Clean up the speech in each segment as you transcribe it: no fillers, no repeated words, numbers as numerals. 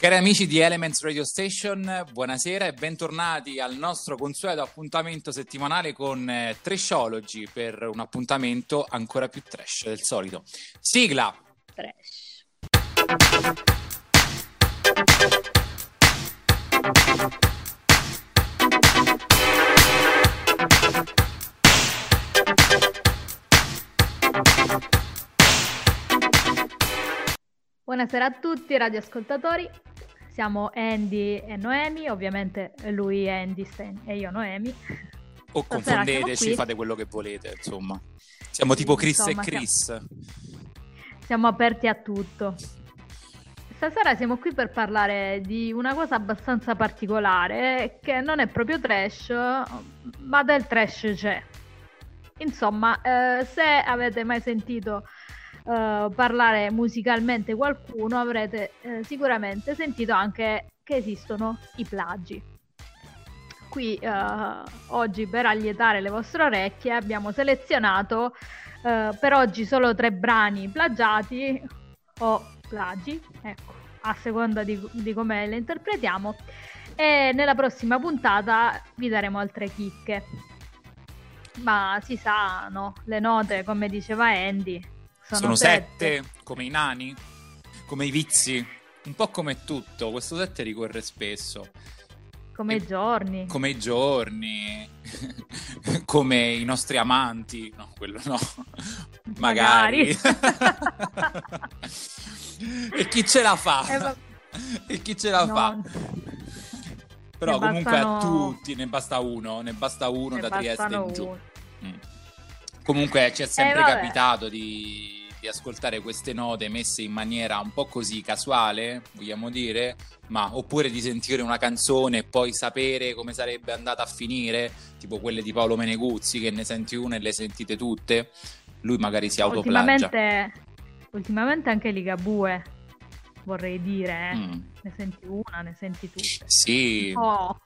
Cari amici di Elements Radio Station, buonasera e bentornati al nostro consueto appuntamento settimanale con Trashology per un appuntamento ancora più trash del solito. Sigla! Trash. Buonasera a tutti radioascoltatori, siamo Andy e Noemi, ovviamente lui è Andystein e io Noemi. O confondeteci, fate quello che volete, insomma. Siamo tipo Chris e Chris. Siamo aperti a tutto. Stasera siamo qui per parlare di una cosa abbastanza particolare, che non è proprio trash, ma del trash c'è. Insomma, se avete mai sentito parlare musicalmente qualcuno, avrete sicuramente sentito anche che esistono i plagi. Qui oggi, per allietare le vostre orecchie, abbiamo selezionato per oggi solo 3 brani plagiati o plagi, ecco, a seconda di come le interpretiamo, e nella prossima puntata vi daremo altre chicche. Ma si sanno le note, come diceva Andy. Sono 7, come i nani, come i vizi, un po' come tutto. Questo 7 ricorre spesso. Come i giorni. Come i giorni, come i nostri amanti. No, quello no. Magari. E chi ce la fa? E chi ce la fa? Però comunque a tutti ne basta uno da Trieste in giù. Comunque ci è sempre capitato di ascoltare queste note messe in maniera un po' così casuale, vogliamo dire, ma oppure di sentire una canzone e poi sapere come sarebbe andata a finire, tipo quelle di Paolo Meneguzzi, che ne senti una e le sentite tutte. Lui magari si autoplagia. Ultimamente anche Ligabue, vorrei dire, ne senti una, ne senti tutte. Sì. Oh,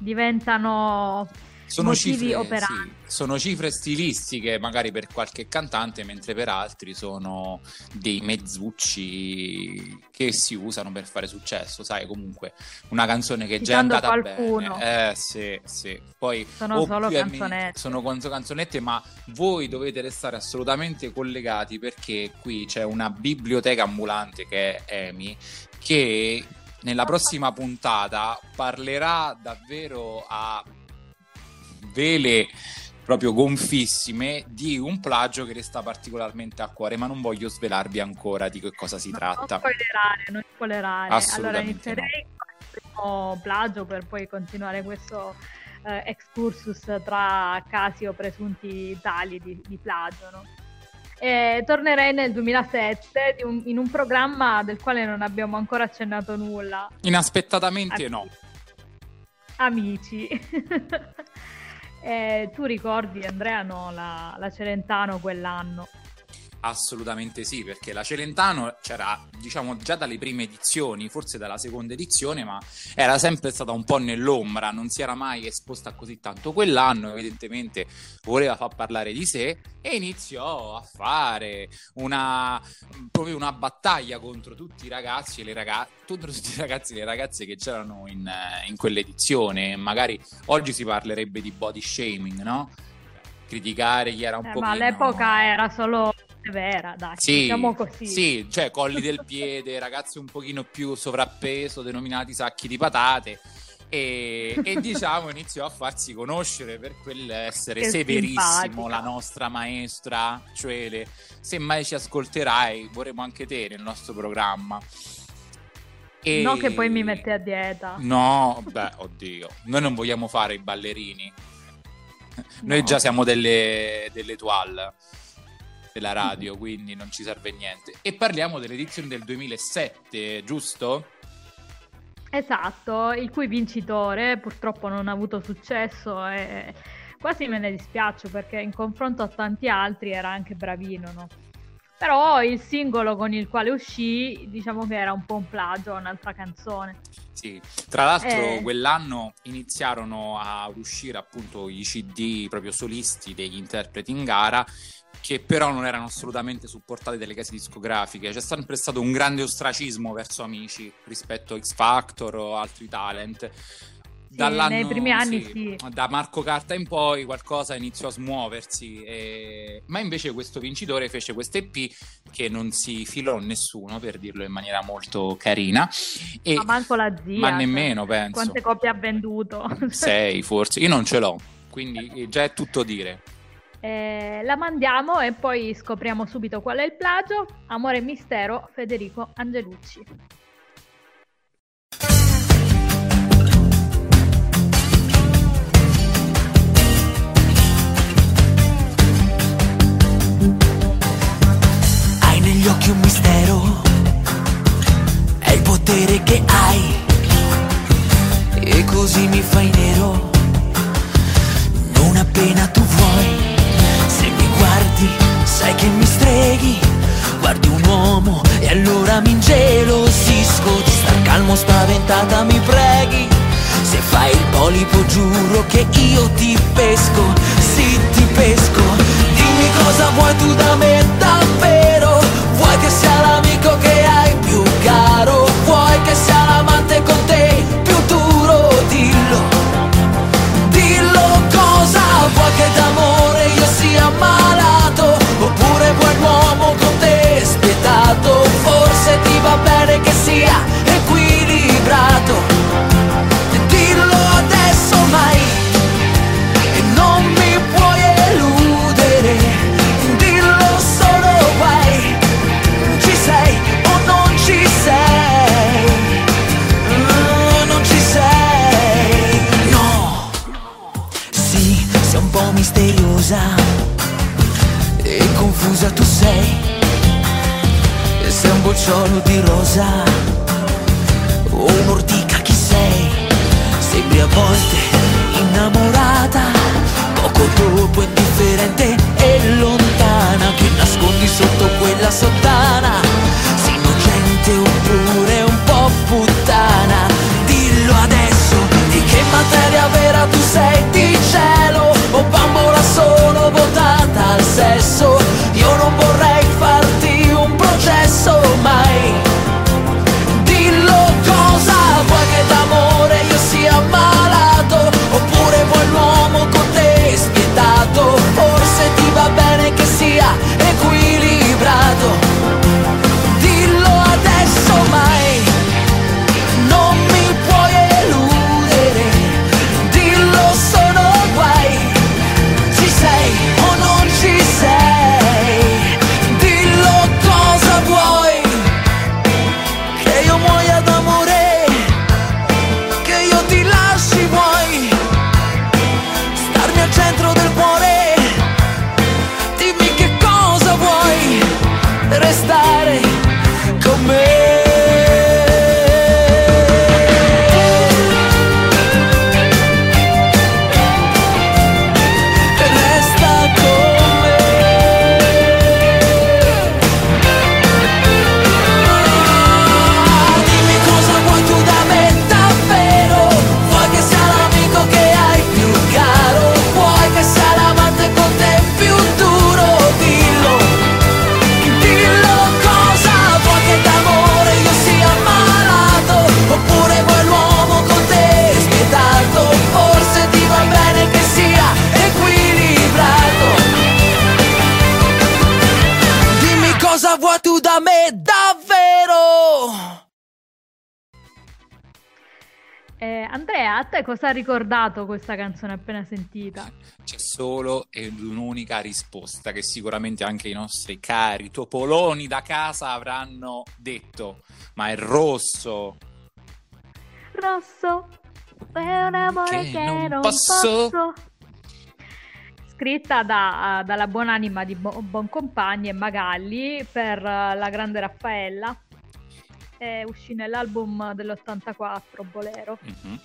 diventano... Sono cifre stilistiche magari per qualche cantante, mentre per altri sono dei mezzucci che si usano per fare successo, sai, comunque una canzone che già è andata qualcuno. Bene, sì. Poi sono solo canzonette. Ma voi dovete restare assolutamente collegati, perché qui c'è una biblioteca ambulante che è Emy, che nella prossima puntata parlerà davvero a vele proprio gonfissime di un plagio che le sta particolarmente a cuore, ma non voglio svelarvi ancora di che cosa si tratta. Non spoilerare. Allora inizierei con il primo plagio per poi continuare questo excursus tra casi o presunti tali di plagio, no? E tornerei nel 2007 in un programma del quale non abbiamo ancora accennato nulla. Inaspettatamente no. Amici. Tu ricordi, Andrea, no, la Celentano quell'anno? Assolutamente sì, perché la Celentano c'era, diciamo, già dalle prime edizioni, forse dalla seconda edizione, ma era sempre stata un po' nell'ombra, non si era mai esposta così tanto. Quell'anno evidentemente voleva far parlare di sé e iniziò a fare proprio una battaglia contro tutti i ragazzi e le ragazze. Che c'erano in quell'edizione. Magari oggi si parlerebbe di body shaming, no? Criticare chi era un pochino... Ma all'epoca era solo vera, dai, sì, diciamo così. Sì, cioè colli del piede, ragazzi un pochino più sovrappeso, denominati sacchi di patate. E diciamo iniziò a farsi conoscere per quell'essere che severissimo, simpatica. La nostra maestra, cioè se mai ci ascolterai vorremmo anche te nel nostro programma. E... No, che poi mi metti a dieta. No, beh, oddio. Noi non vogliamo fare i ballerini. No. Noi già siamo delle toile della radio, quindi non ci serve niente. E parliamo dell'edizione del 2007, giusto? Esatto, il cui vincitore purtroppo non ha avuto successo e quasi me ne dispiaccio, perché in confronto a tanti altri era anche bravino, no? Però il singolo con il quale uscì, diciamo che era un po' un plagio a un'altra canzone. Sì, tra l'altro quell'anno iniziarono a uscire appunto i CD proprio solisti degli interpreti in gara, che però non erano assolutamente supportati dalle case discografiche. C'è sempre stato un grande ostracismo verso Amici rispetto a X Factor o altri talent. Dall'anno, nei primi anni sì. Da Marco Carta in poi qualcosa iniziò a smuoversi ma invece questo vincitore fece questa EP che non si filò nessuno, per dirlo in maniera molto carina, e ma manco la zia, ma nemmeno penso. Quante copie ha venduto? 6 forse, io non ce l'ho, quindi già è tutto dire. La mandiamo e poi scopriamo subito qual è il plagio. Amore e mistero, Federico Angelucci. Gli occhi un mistero, è il potere che hai, e così mi fai nero, non appena tu vuoi. Se mi guardi sai che mi streghi, guardi un uomo e allora mi ingelosisco. Di star calmo spaventata mi preghi, se fai il polipo giuro che io ti pesco, sì ti pesco. Dimmi cosa vuoi tu da me davvero. Vuoi che sia l'amico che hai più caro, vuoi che sia l'amante con te più duro, dillo, dillo cosa vuoi, che d'amore io sia ammalato, oppure vuoi un uomo con te spietato, forse ti va bene che sia equilibrato, dillo adesso mai, e non mi puoi eludere. Misteriosa e confusa tu sei, e sei un bocciolo di rosa o un'ortica, chi sei? Sembri a volte innamorata, poco dopo indifferente e lontana, che nascondi sotto quella sottana, sei innocente oppure un po' puttana. Dillo adesso, di che materia vera tu sei, di cielo o bambola solo votata al sesso? Io non vorrei farti un processo mai. Dillo cosa vuoi, che d'amore io sia malato, oppure vuoi l'uomo con te spietato, forse ti va bene che sia equilibrato. Dillo adesso mai, non mi puoi eludere, dillo sono guai, ci sei o non ci sei, dillo cosa vuoi, che io muoia d'amore, che io ti lasci, vuoi starmi al centro del cuore, dimmi che cosa vuoi, restare con me. Andrea, a te cosa ha ricordato questa canzone appena sentita? C'è solo ed un'unica risposta che sicuramente anche i nostri cari topoloni da casa avranno detto, ma è rosso. Rosso è un amore che non posso. Scritta dalla buonanima di Boncompagni e Magalli per la grande Raffaella. Uscì nell'album dell'84 Bolero. Mm-hmm.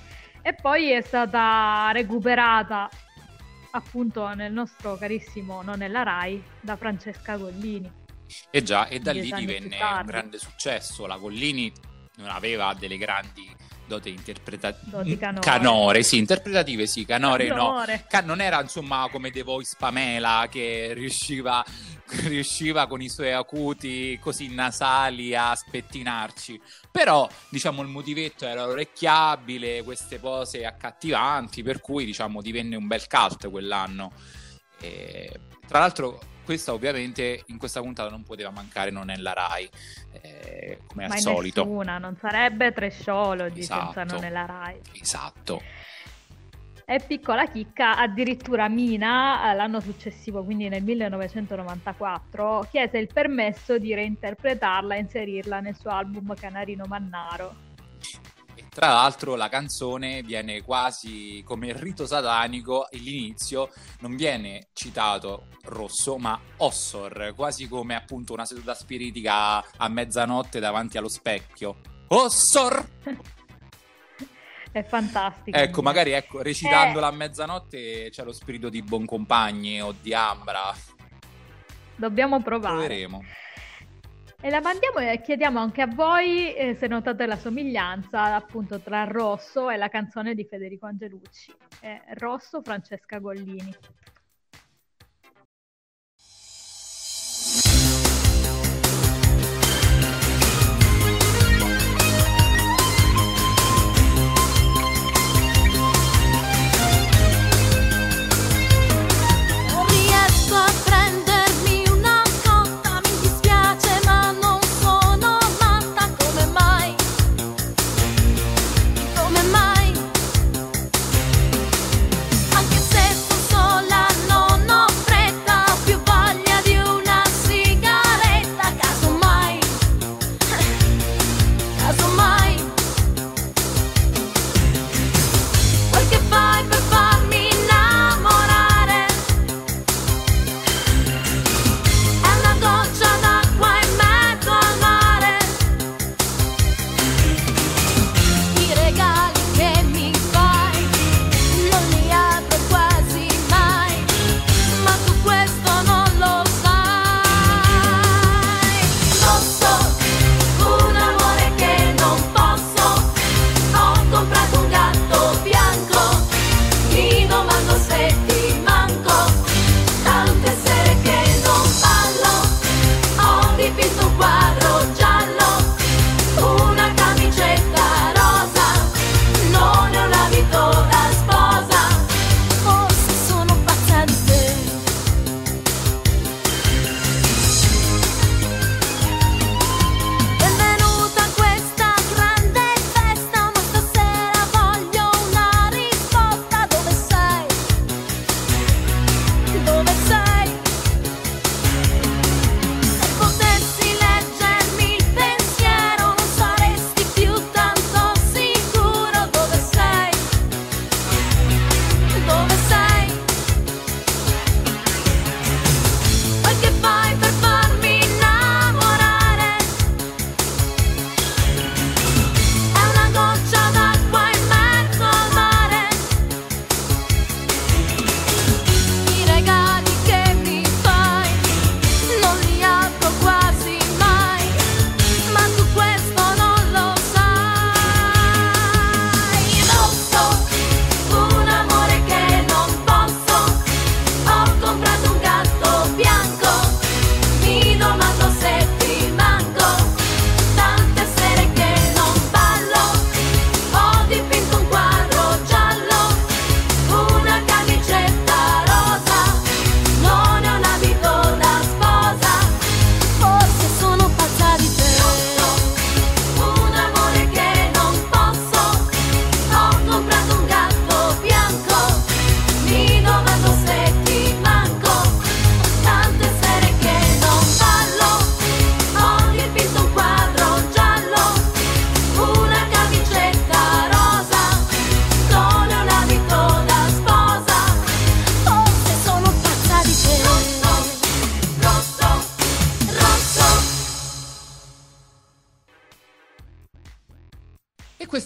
E poi è stata recuperata appunto nel nostro carissimo Non è la Rai da Francesca Gollini. E già, e da lì divenne un grande successo. La Gollini non aveva delle grandi dote interpretative. Non era insomma come The Voice Pamela, che riusciva con i suoi acuti così nasali a spettinarci, però diciamo il motivetto era orecchiabile, queste pose accattivanti, per cui diciamo divenne un bel cult quell'anno. E, tra l'altro, questa ovviamente in questa puntata non poteva mancare Non è la Rai, come al solito. Ma nessuna, non sarebbe Trashology, esatto, senza Non è la Rai. Esatto. E piccola chicca, addirittura Mina, l'anno successivo, quindi nel 1994, chiese il permesso di reinterpretarla e inserirla nel suo album Canarino Mannaro. E tra l'altro la canzone viene quasi come il rito satanico, all'inizio non viene citato Rosso ma Ossor, quasi come appunto una seduta spiritica a mezzanotte davanti allo specchio. Ossor! È fantastico. Ecco, magari ecco, recitandola a mezzanotte c'è lo spirito di Boncompagni o di Ambra. Dobbiamo provare. Proveremo. E la mandiamo e chiediamo anche a voi se notate la somiglianza appunto tra Rosso e la canzone di Federico Angelucci. Rosso, Francesca Gollini.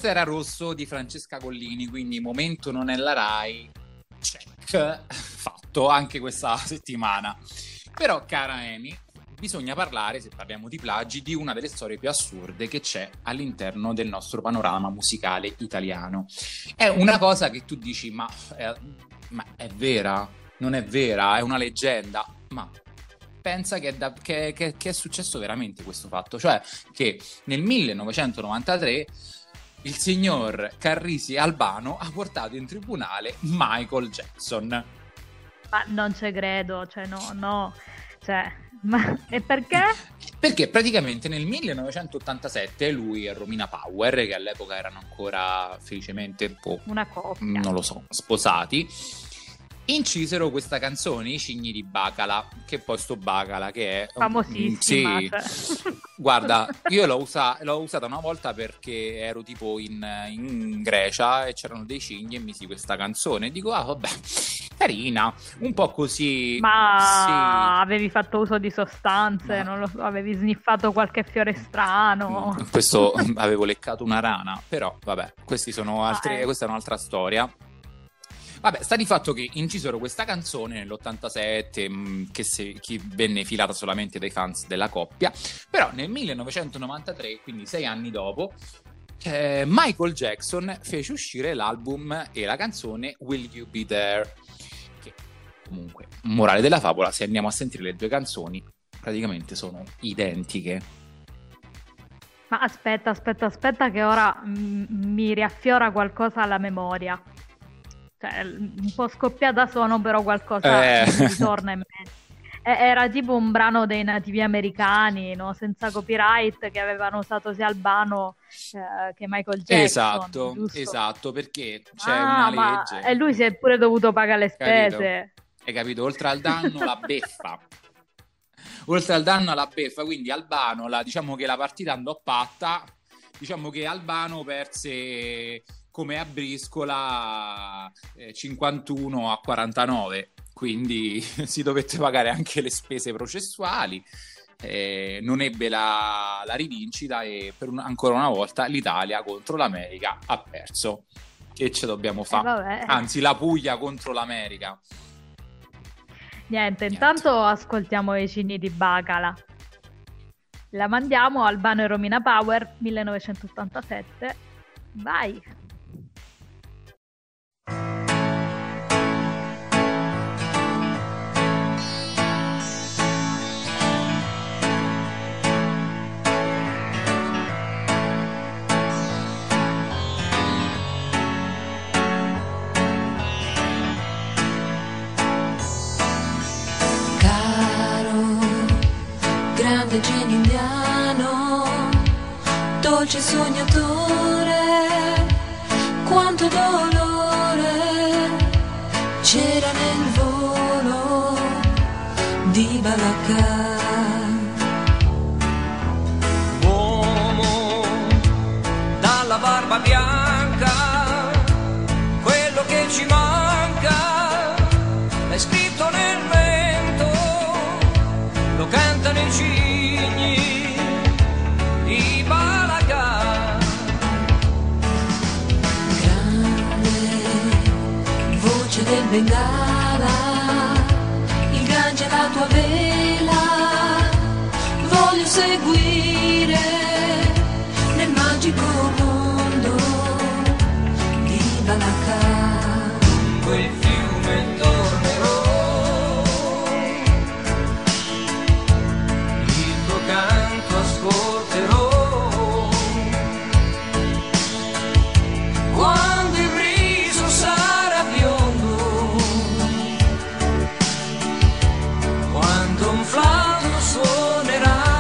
Era Rosso di Francesca Gollini, quindi momento Non è la Rai, check, fatto anche questa settimana. Però, cara Emy, bisogna parlare, se parliamo di plagi, di una delle storie più assurde che c'è all'interno del nostro panorama musicale italiano. È una cosa che tu dici, ma è vera? Non è vera? È una leggenda? Ma pensa che è successo veramente questo fatto, cioè che nel 1993 il signor Carrisi Albano ha portato in tribunale Michael Jackson. Ma non ci credo, cioè no, cioè, ma e perché? Perché praticamente nel 1987 lui e Romina Power, che all'epoca erano ancora felicemente una coppia, non lo so, sposati, incisero questa canzone, I cigni di Bacala, che poi sto Bacala che è famosissima, sì. Cioè. Guarda, io l'ho usata una volta perché ero tipo in Grecia e c'erano dei cigni e misi questa canzone e dico vabbè, carina, un po' così. Ma sì. Avevi fatto uso di sostanze, non lo so, avevi sniffato qualche fiore strano. Questo avevo leccato una rana, però vabbè, questa è un'altra storia. Vabbè, sta di fatto che incisero questa canzone nell'87, che venne filata solamente dai fans della coppia, però nel 1993, quindi 6 anni dopo, Michael Jackson fece uscire l'album e la canzone Will You Be There, che comunque, morale della favola, se andiamo a sentire le due canzoni, praticamente sono identiche. Ma aspetta che ora mi riaffiora qualcosa alla memoria. Cioè, un po' scoppiata sono, però qualcosa mi torna in mente. Era tipo un brano dei nativi americani, no? Senza copyright, che avevano usato sia Albano che Michael Jackson. Esatto, giusto? Esatto, perché c'è una legge. E lui si è pure dovuto pagare le spese. Hai capito? Oltre al danno, la beffa. Quindi Albano, diciamo che la partita andò patta, diciamo che Albano perse come a briscola 51-49, quindi si dovette pagare anche le spese processuali, non ebbe la rivincita e ancora una volta l'Italia contro l'America ha perso. Che ce dobbiamo fare? Anzi, la Puglia contro l'America. Niente, intanto ascoltiamo I cigni di Bacala. La mandiamo Albano e Romina Power, 1987. Vai! Genio indiano, dolce sognatore, quanto dolore c'era nel volo di Bacala. Uomo dalla barba bianca, quello che ci manca è scritto nel vento, lo cantano i cigni. Del Bengala, il Gange è la tua vela, voglio seguire nel magico mondo di Bacala. Quel fiume tornerò, il tuo canto ascolterò. Quando un flauto suonerà,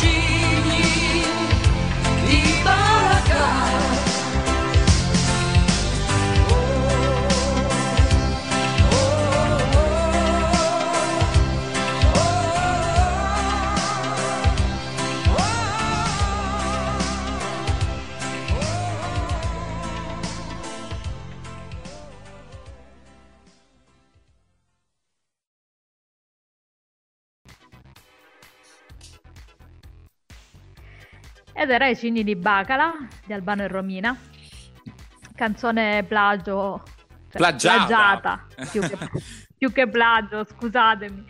cigni di Bacala. Ed era I cigni di Bacala di Albano e Romina, canzone plagio, cioè plagiata più che plagio, scusatemi,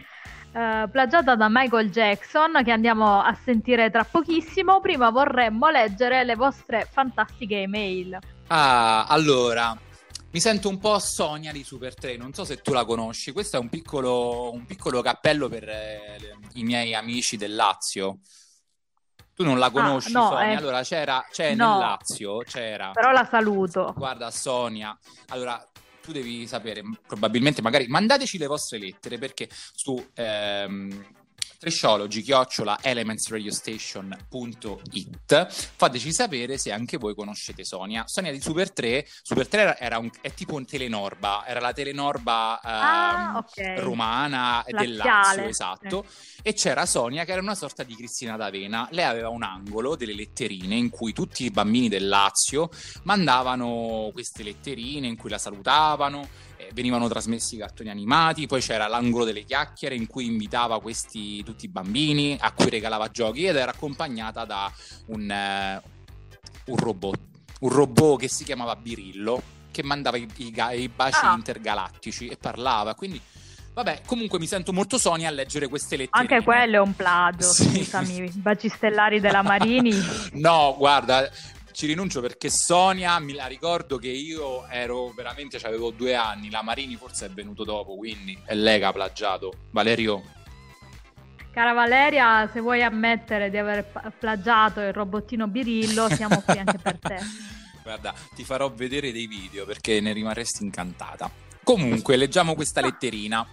plagiata da Michael Jackson, che andiamo a sentire tra pochissimo. Prima vorremmo leggere le vostre fantastiche email. Ah, allora, mi sento un po' Sonia di Super 3, non so se tu la conosci. Questo è un piccolo cappello per i miei amici del Lazio. Tu non la conosci, no, Sonia? Allora, c'è no, nel Lazio, c'era. Però la saluto. Guarda, Sonia, allora, tu devi sapere, probabilmente, magari, mandateci le vostre lettere, perché su trashology@elementsradiostation.it fateci sapere se anche voi conoscete Sonia. Sonia di Super 3. Super 3 è tipo un Telenorba, era la Telenorba okay, romana, laziale, del Lazio, esatto. E c'era Sonia, che era una sorta di Cristina d'Avena. Lei aveva un angolo delle letterine in cui tutti i bambini del Lazio mandavano queste letterine in cui la salutavano. Venivano trasmessi i cartoni animati, poi c'era l'angolo delle chiacchiere in cui invitava questi tutti i bambini, a cui regalava giochi, ed era accompagnata da un robot che si chiamava Birillo, che mandava i baci intergalattici e parlava, quindi vabbè, comunque mi sento molto Sonia a leggere queste lettere. Anche quello è un plagio, sì. Scusami, i baci stellari della Marini. No, guarda, ci rinuncio, perché Sonia mi la ricordo che io ero veramente, avevo 2 anni, la Marini forse è venuto dopo, quindi è lei che ha plagiato. Valerio, cara Valeria, se vuoi ammettere di aver plagiato il robottino Birillo, siamo qui anche per te. Guarda, ti farò vedere dei video perché ne rimarresti incantata. Comunque, leggiamo questa letterina.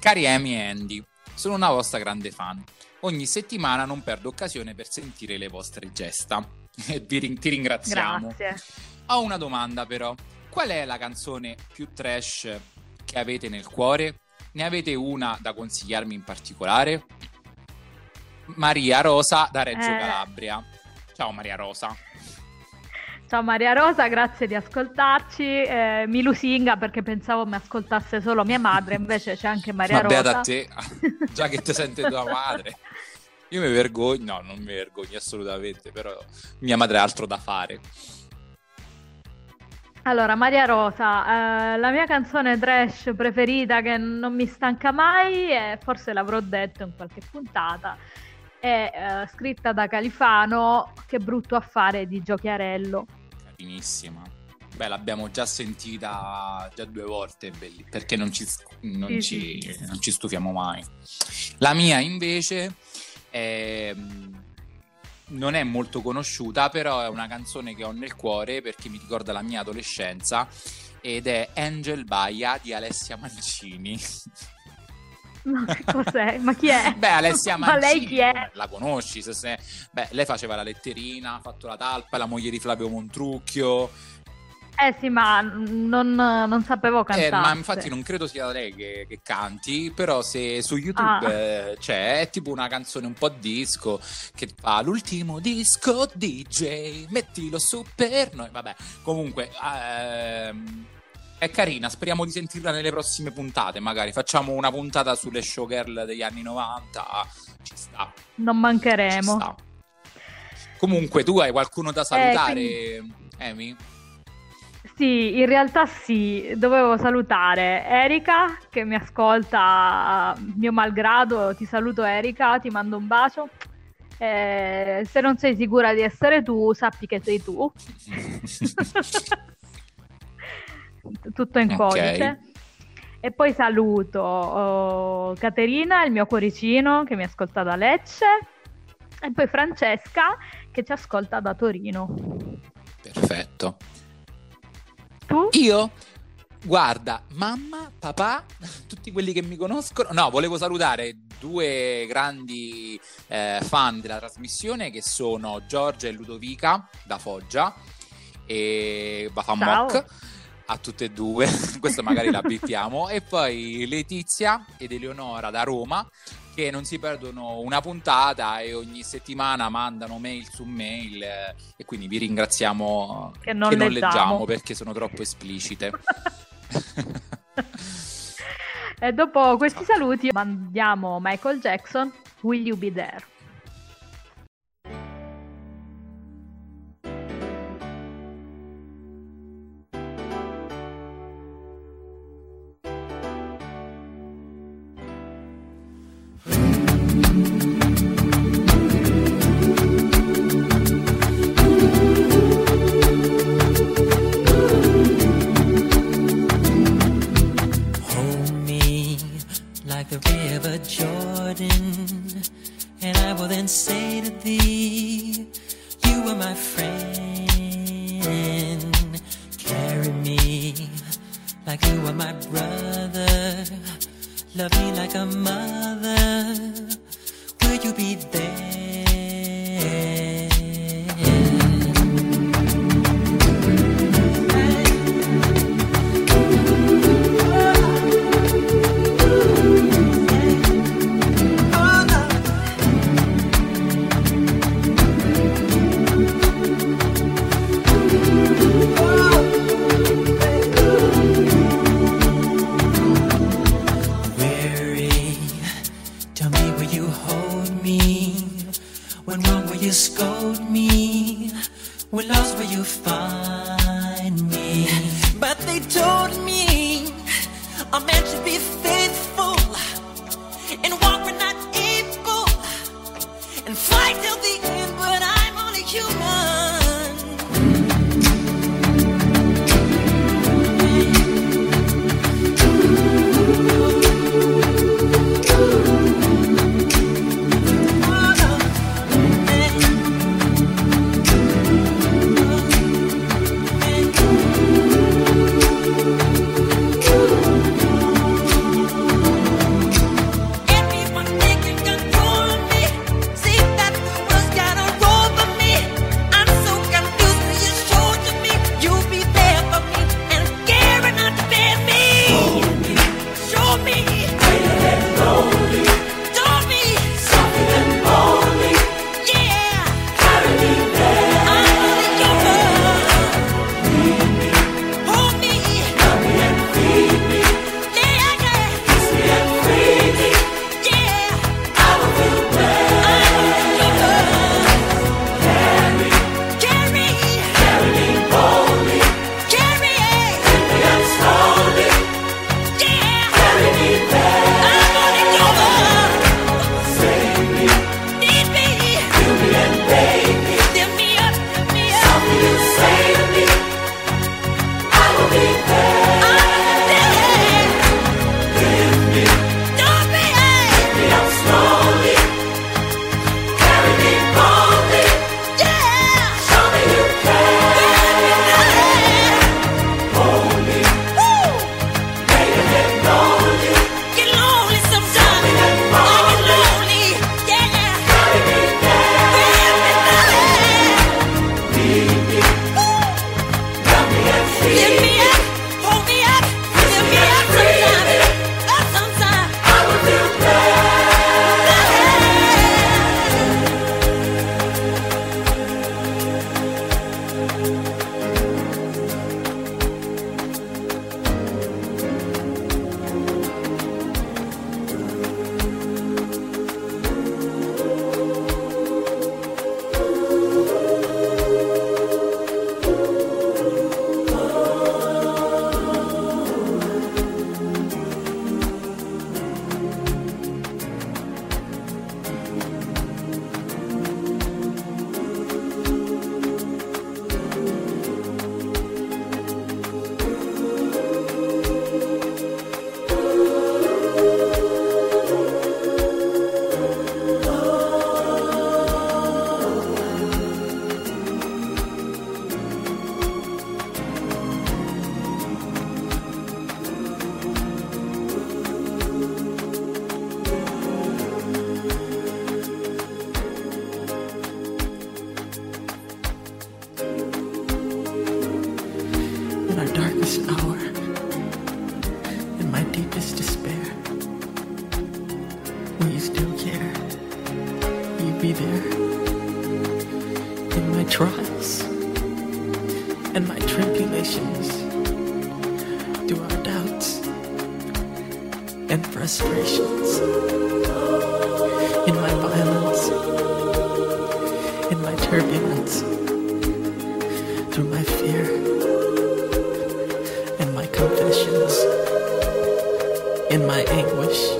Cari Emy e Andy, sono una vostra grande fan. Ogni settimana non perdo occasione per sentire le vostre gesta. Ti ringraziamo. Grazie. Ho una domanda però. Qual è la canzone più trash che avete nel cuore? Ne avete una da consigliarmi in particolare? Maria Rosa da Reggio Calabria. Ciao Maria Rosa. Ciao Maria Rosa, grazie di ascoltarci. Mi lusinga perché pensavo mi ascoltasse solo mia madre, invece c'è anche Maria Rosa. Vabbè, da te, già che ti sente tua madre. Io mi vergogno, no, non mi vergogno assolutamente, però mia madre ha altro da fare. Allora, Maria Rosa, la mia canzone trash preferita che non mi stanca mai, forse l'avrò detto in qualche puntata, è scritta da Califano, Che brutto affare di Giochiarello. Benissima. Beh, l'abbiamo già sentita già 2 volte, perché non ci stufiamo mai. La mia invece non è molto conosciuta, però è una canzone che ho nel cuore perché mi ricorda la mia adolescenza, ed è Angel Baia di Alessia Mancini. Ma che cos'è? Ma chi è? Beh, Alessia Mancini. Ma lei chi è? La conosci? Beh, lei faceva la letterina, ha fatto la talpa, la moglie di Flavio Montrucchio. Sì, ma non sapevo cantare. Ma infatti non credo sia lei che canti, però se su YouTube c'è, è tipo una canzone un po' disco che fa l'ultimo disco DJ, mettilo su per noi. Vabbè, comunque è carina, speriamo di sentirla nelle prossime puntate, magari facciamo una puntata sulle showgirl degli anni 90, ci sta. Non mancheremo. Ci sta. Comunque, tu hai qualcuno da salutare, Emy? Sì, in realtà sì, dovevo salutare Erika, che mi ascolta mio malgrado. Ti saluto Erika, ti mando un bacio. Se non sei sicura di essere tu, sappi che sei tu. Tutto in codice. Okay. E poi saluto Caterina, il mio cuoricino, che mi ascolta da Lecce, e poi Francesca, che ci ascolta da Torino. Perfetto. Tu? Io? Guarda, mamma, papà, tutti quelli che mi conoscono. No, volevo salutare due grandi fan della trasmissione, che sono Giorgia e Ludovica da Foggia, e Bafamoc a tutte e due, questo magari la bippiamo, e poi Letizia ed Eleonora da Roma, che non si perdono una puntata e ogni settimana mandano mail su mail, e quindi vi ringraziamo che non leggiamo perché sono troppo esplicite. E dopo questi saluti mandiamo Michael Jackson, Will You Be There. last hour in my deepest despair. Will you still care? Will you be there in my trials and my tribulations? Do our doubts and frustrations, in my violence, in my turbulence, through my fear and my confessions, in my anguish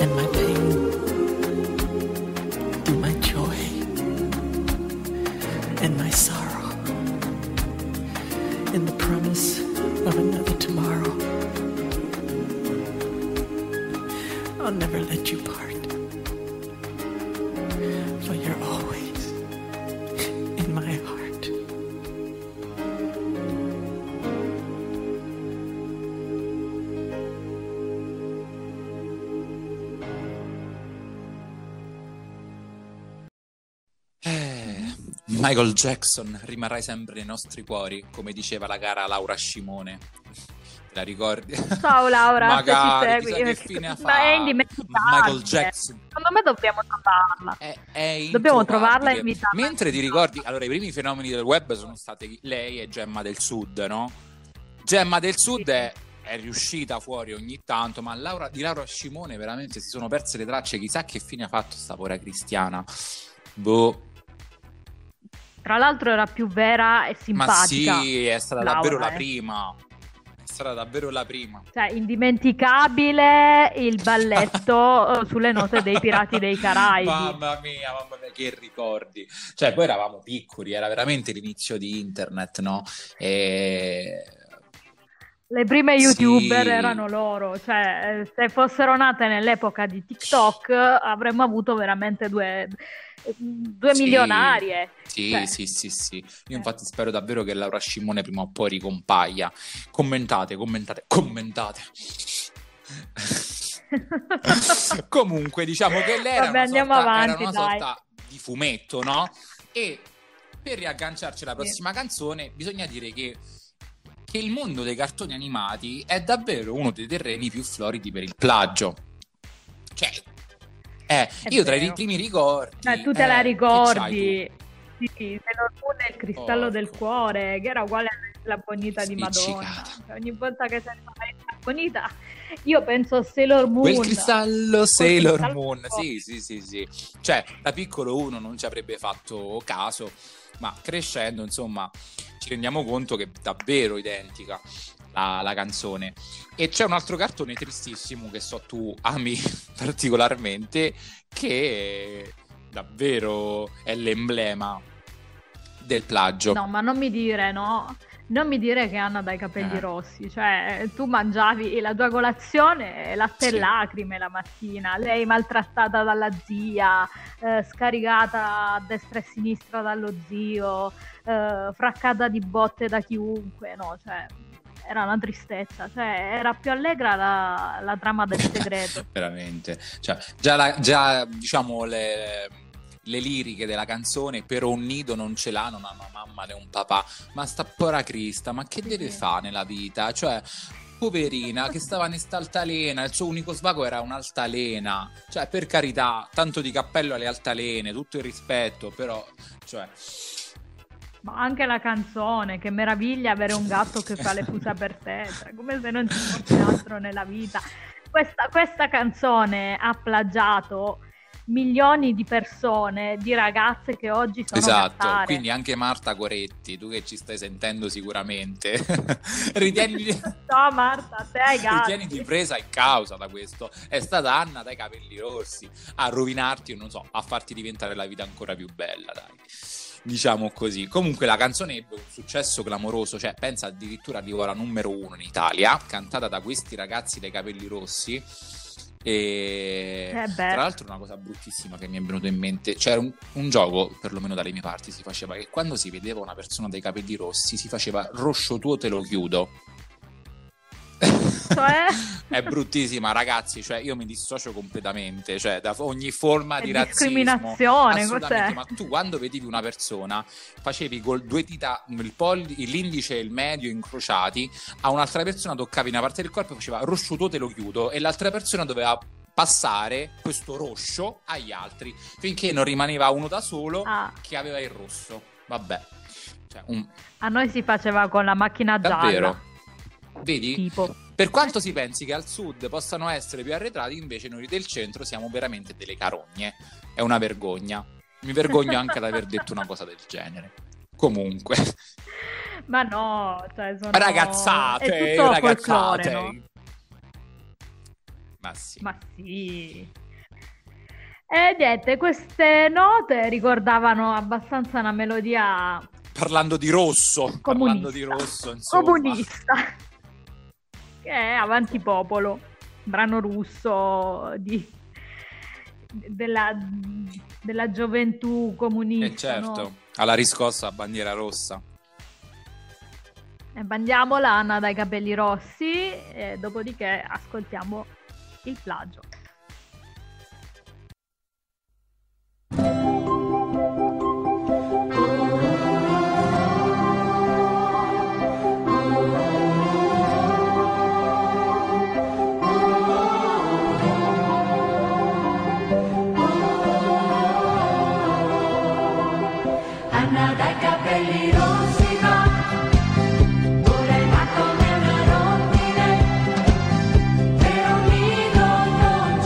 and my pain, through my joy and my sorrow, in the promise of another tomorrow. I'll never let you part, for you're always in my heart. Michael Jackson, rimarrai sempre nei nostri cuori, come diceva la cara Laura Scimone. La ricordi? Ciao Laura, magari ci segui. Che fine ha fatto? Ma è indimenticabile. Michael Jackson. Secondo me dobbiamo trovarla. Dobbiamo trovarla e invitarla. Mentre ti ricordi, allora i primi fenomeni del web sono stati lei e Gemma del Sud, no? Gemma del Sud sì. È riuscita fuori ogni tanto, ma di Laura Scimone veramente si sono perse le tracce. Chissà che fine ha fatto sta povera cristiana. Boh. Tra l'altro era più vera e simpatica. Ma sì, è stata Laura, davvero la prima. Sarà davvero la prima, cioè indimenticabile il balletto sulle note dei Pirati dei Caraibi. Mamma mia, che ricordi, cioè poi eravamo piccoli, era veramente l'inizio di internet, no? E le prime youtuber erano loro, cioè se fossero nate nell'epoca di TikTok avremmo avuto veramente due milionarie. Sì. Io infatti spero davvero che Laura Scimone prima o poi ricompaia. Commentate. Comunque diciamo che lei era una sorta di fumetto, no? E per riagganciarci alla prossima canzone bisogna dire che il mondo dei cartoni animati è davvero uno dei terreni più floridi per il plagio. Cioè io tra i primi ricordi, tu te la ricordi? Sì, Sailor Moon è il cristallo del cuore, che era uguale alla Bonita di Madonna. Cioè, ogni volta che sento la Bonita io penso a Sailor Moon. Quel cristallo, Sailor Moon. Sì. Cioè, da piccolo uno non ci avrebbe fatto caso, ma crescendo, insomma, ci rendiamo conto che è davvero identica la canzone. E c'è un altro cartone tristissimo che so tu ami particolarmente, che davvero è l'emblema del plagio. No, ma non mi dire che Anna dai capelli rossi, cioè tu mangiavi la tua colazione latte e lacrime la mattina, lei maltrattata dalla zia, scaricata a destra e sinistra dallo zio, fraccata di botte da chiunque, no, cioè era una tristezza, cioè era più allegra la trama del segreto. Veramente, cioè, già diciamo le liriche della canzone, per un nido non ce l'ha, non ha una mamma né un papà, ma sta pora crista, ma che deve fare nella vita? Cioè poverina che stava in st'altalena, il suo unico svago era un'altalena, cioè per carità, tanto di cappello alle altalene, tutto il rispetto, però cioè... Ma anche la canzone, che meraviglia avere un gatto che fa le fusa per te, cioè, come se non ci fosse altro nella vita. Questa canzone ha plagiato milioni di persone, di ragazze che oggi sono gattare. Quindi anche Marta Coretti, tu che ci stai sentendo sicuramente no Marta, te hai gatti, ritieniti presa in causa da questo. È stata Anna dai capelli rossi a rovinarti, non so, a farti diventare la vita ancora più bella, dai, diciamo così. Comunque la canzone ebbe un successo clamoroso, cioè pensa, addirittura arrivò alla numero 1 in Italia, cantata da questi ragazzi dai capelli rossi. E tra l'altro una cosa bruttissima che mi è venuta in mente, c'era un gioco, perlomeno dalle mie parti si faceva, che quando si vedeva una persona dai capelli rossi si faceva roscio tuo te lo chiudo. adesso, eh? È bruttissima, ragazzi, cioè io mi dissocio completamente, cioè da ogni forma di discriminazione, razzismo, cos'è? Ma tu quando vedevi una persona facevi con due dita, l'indice e il medio incrociati, a un'altra persona toccavi una parte del corpo e faceva rosciuto te lo chiudo, e l'altra persona doveva passare questo roscio agli altri finché non rimaneva uno da solo che aveva il rosso. Vabbè, cioè, a noi si faceva con la macchina gialla. Davvero? Vedi? Tipo. Per quanto si pensi che al sud possano essere più arretrati, invece noi del centro siamo veramente delle carogne. È una vergogna. Mi vergogno anche ad aver detto una cosa del genere. Comunque. Ma no, cioè sono... Ragazzate, ragazzate. No? Ma sì. Ma sì. E niente, queste note ricordavano abbastanza una melodia... Parlando di rosso. Comunista. Parlando di rosso, insomma. Comunista. Che è Avanti Popolo, brano russo della gioventù comunista. E certo, no? Alla riscossa a bandiera rossa. E bandiamola Anna dai capelli rossi, e dopodiché ascoltiamo il plagio. Voleva con me una rondine, però mi lontano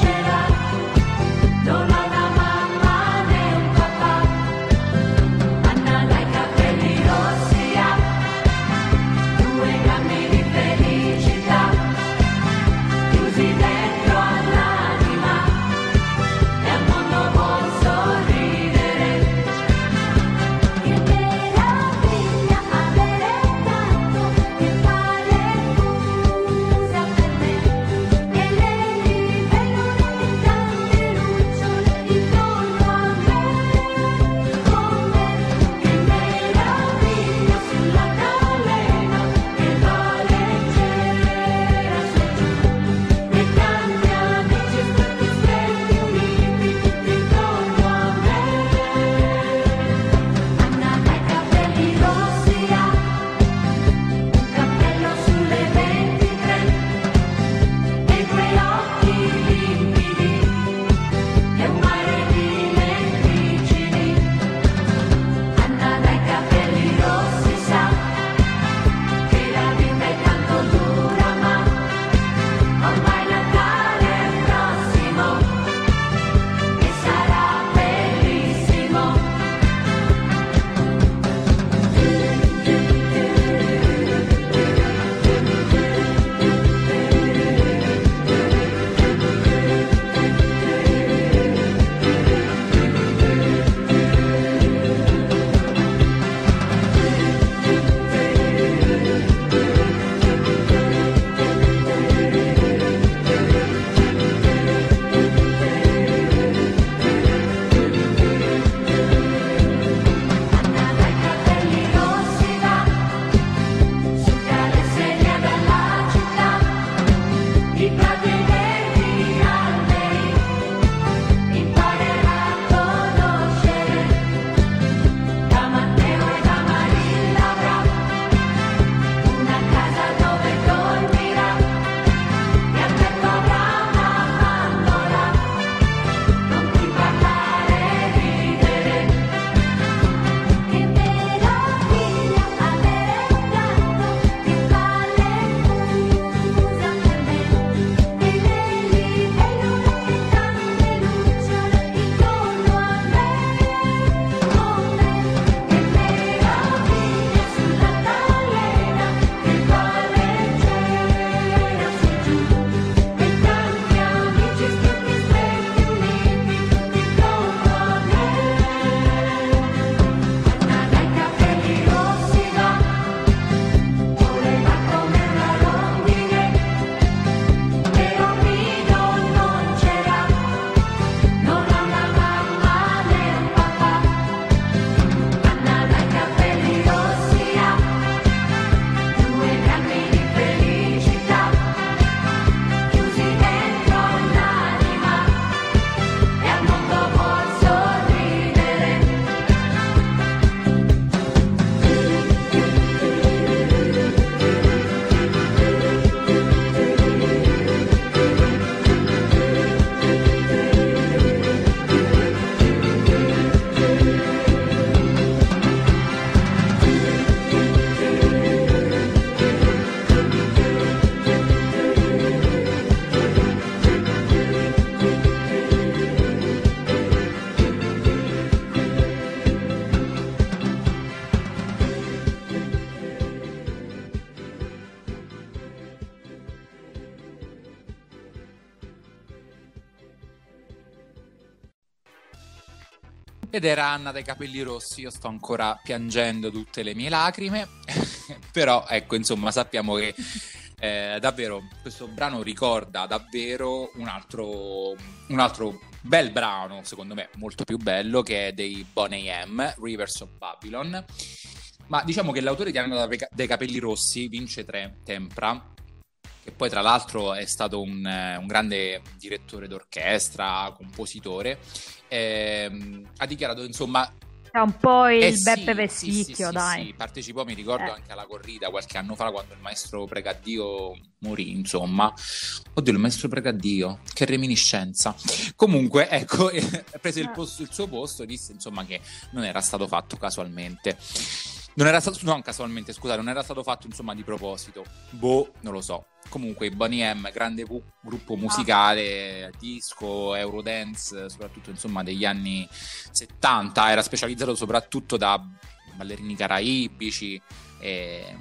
ed era Anna dai capelli rossi. Io sto ancora piangendo tutte le mie lacrime, però ecco, insomma, sappiamo che davvero questo brano ricorda davvero un altro bel brano, secondo me molto più bello, che è dei Bon AM, Rivers of Babylon. Ma diciamo che l'autore di Anna dai capelli rossi vince tre tempra, che poi tra l'altro è stato un grande direttore d'orchestra, compositore, ha dichiarato, insomma... È un po' il Beppe Vessicchio, sì, dai. Sì, partecipò, mi ricordo, anche alla corrida qualche anno fa, quando il maestro Pregaddio morì, insomma. Oddio, il maestro Pregaddio, che reminiscenza. Comunque, ecco, ha preso il suo posto e disse, insomma, che non era stato fatto casualmente. Non era stato fatto, insomma, di proposito. Non lo so. Comunque i Boney M, grande gruppo musicale, disco, eurodance, soprattutto, insomma, degli anni 70, era specializzato soprattutto da ballerini caraibici e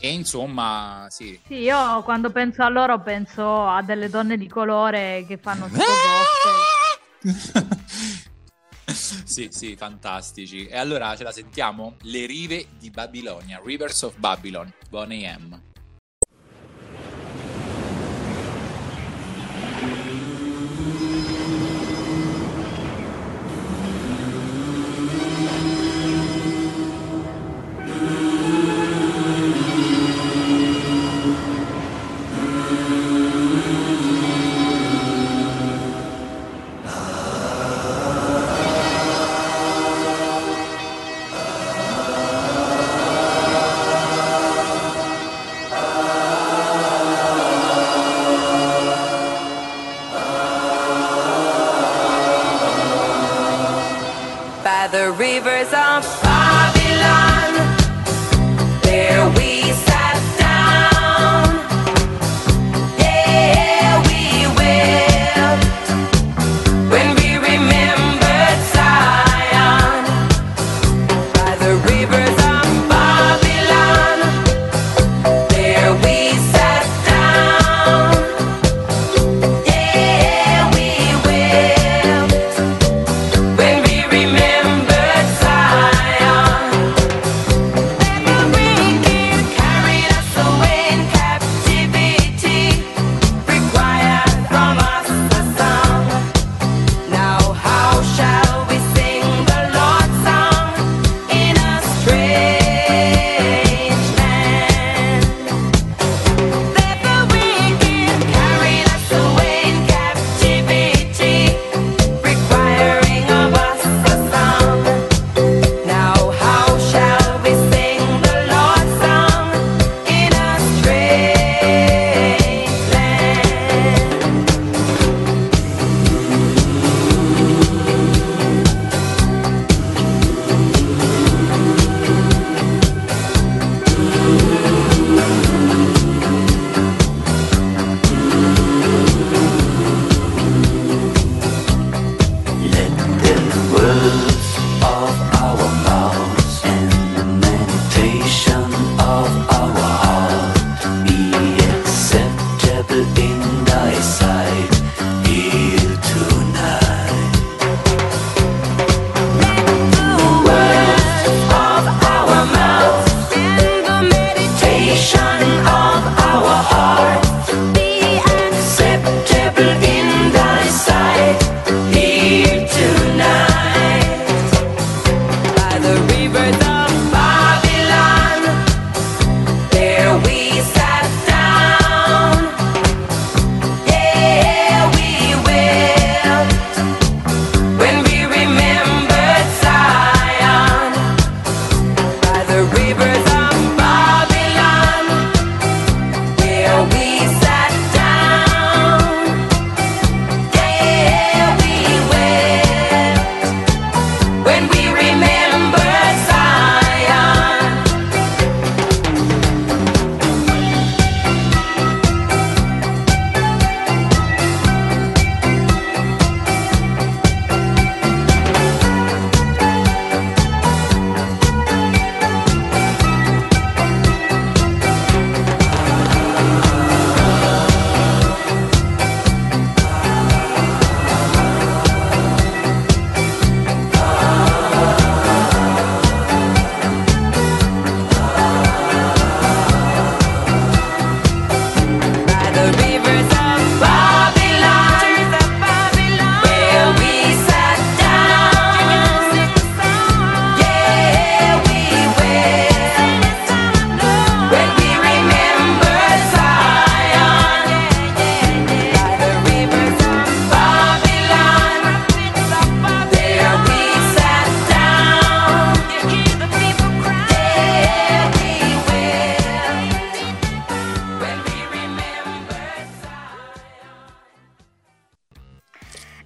insomma, sì. Sì, io quando penso a loro penso a delle donne di colore che fanno tutto goste. Sì, fantastici. E allora ce la sentiamo? Le rive di Babilonia, Rivers of Babylon, Bon AM.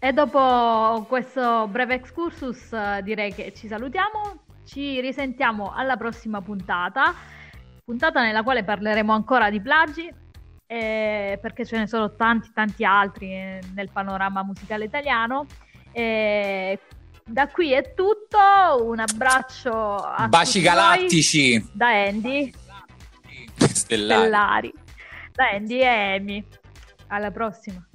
E dopo questo breve excursus direi che ci salutiamo, ci risentiamo alla prossima puntata nella quale parleremo ancora di plagi, perché ce ne sono tanti altri nel panorama musicale italiano. Da qui è tutto, un abbraccio a baci tutti galattici voi, da Andy stellari, da Andy e Emy. Alla prossima.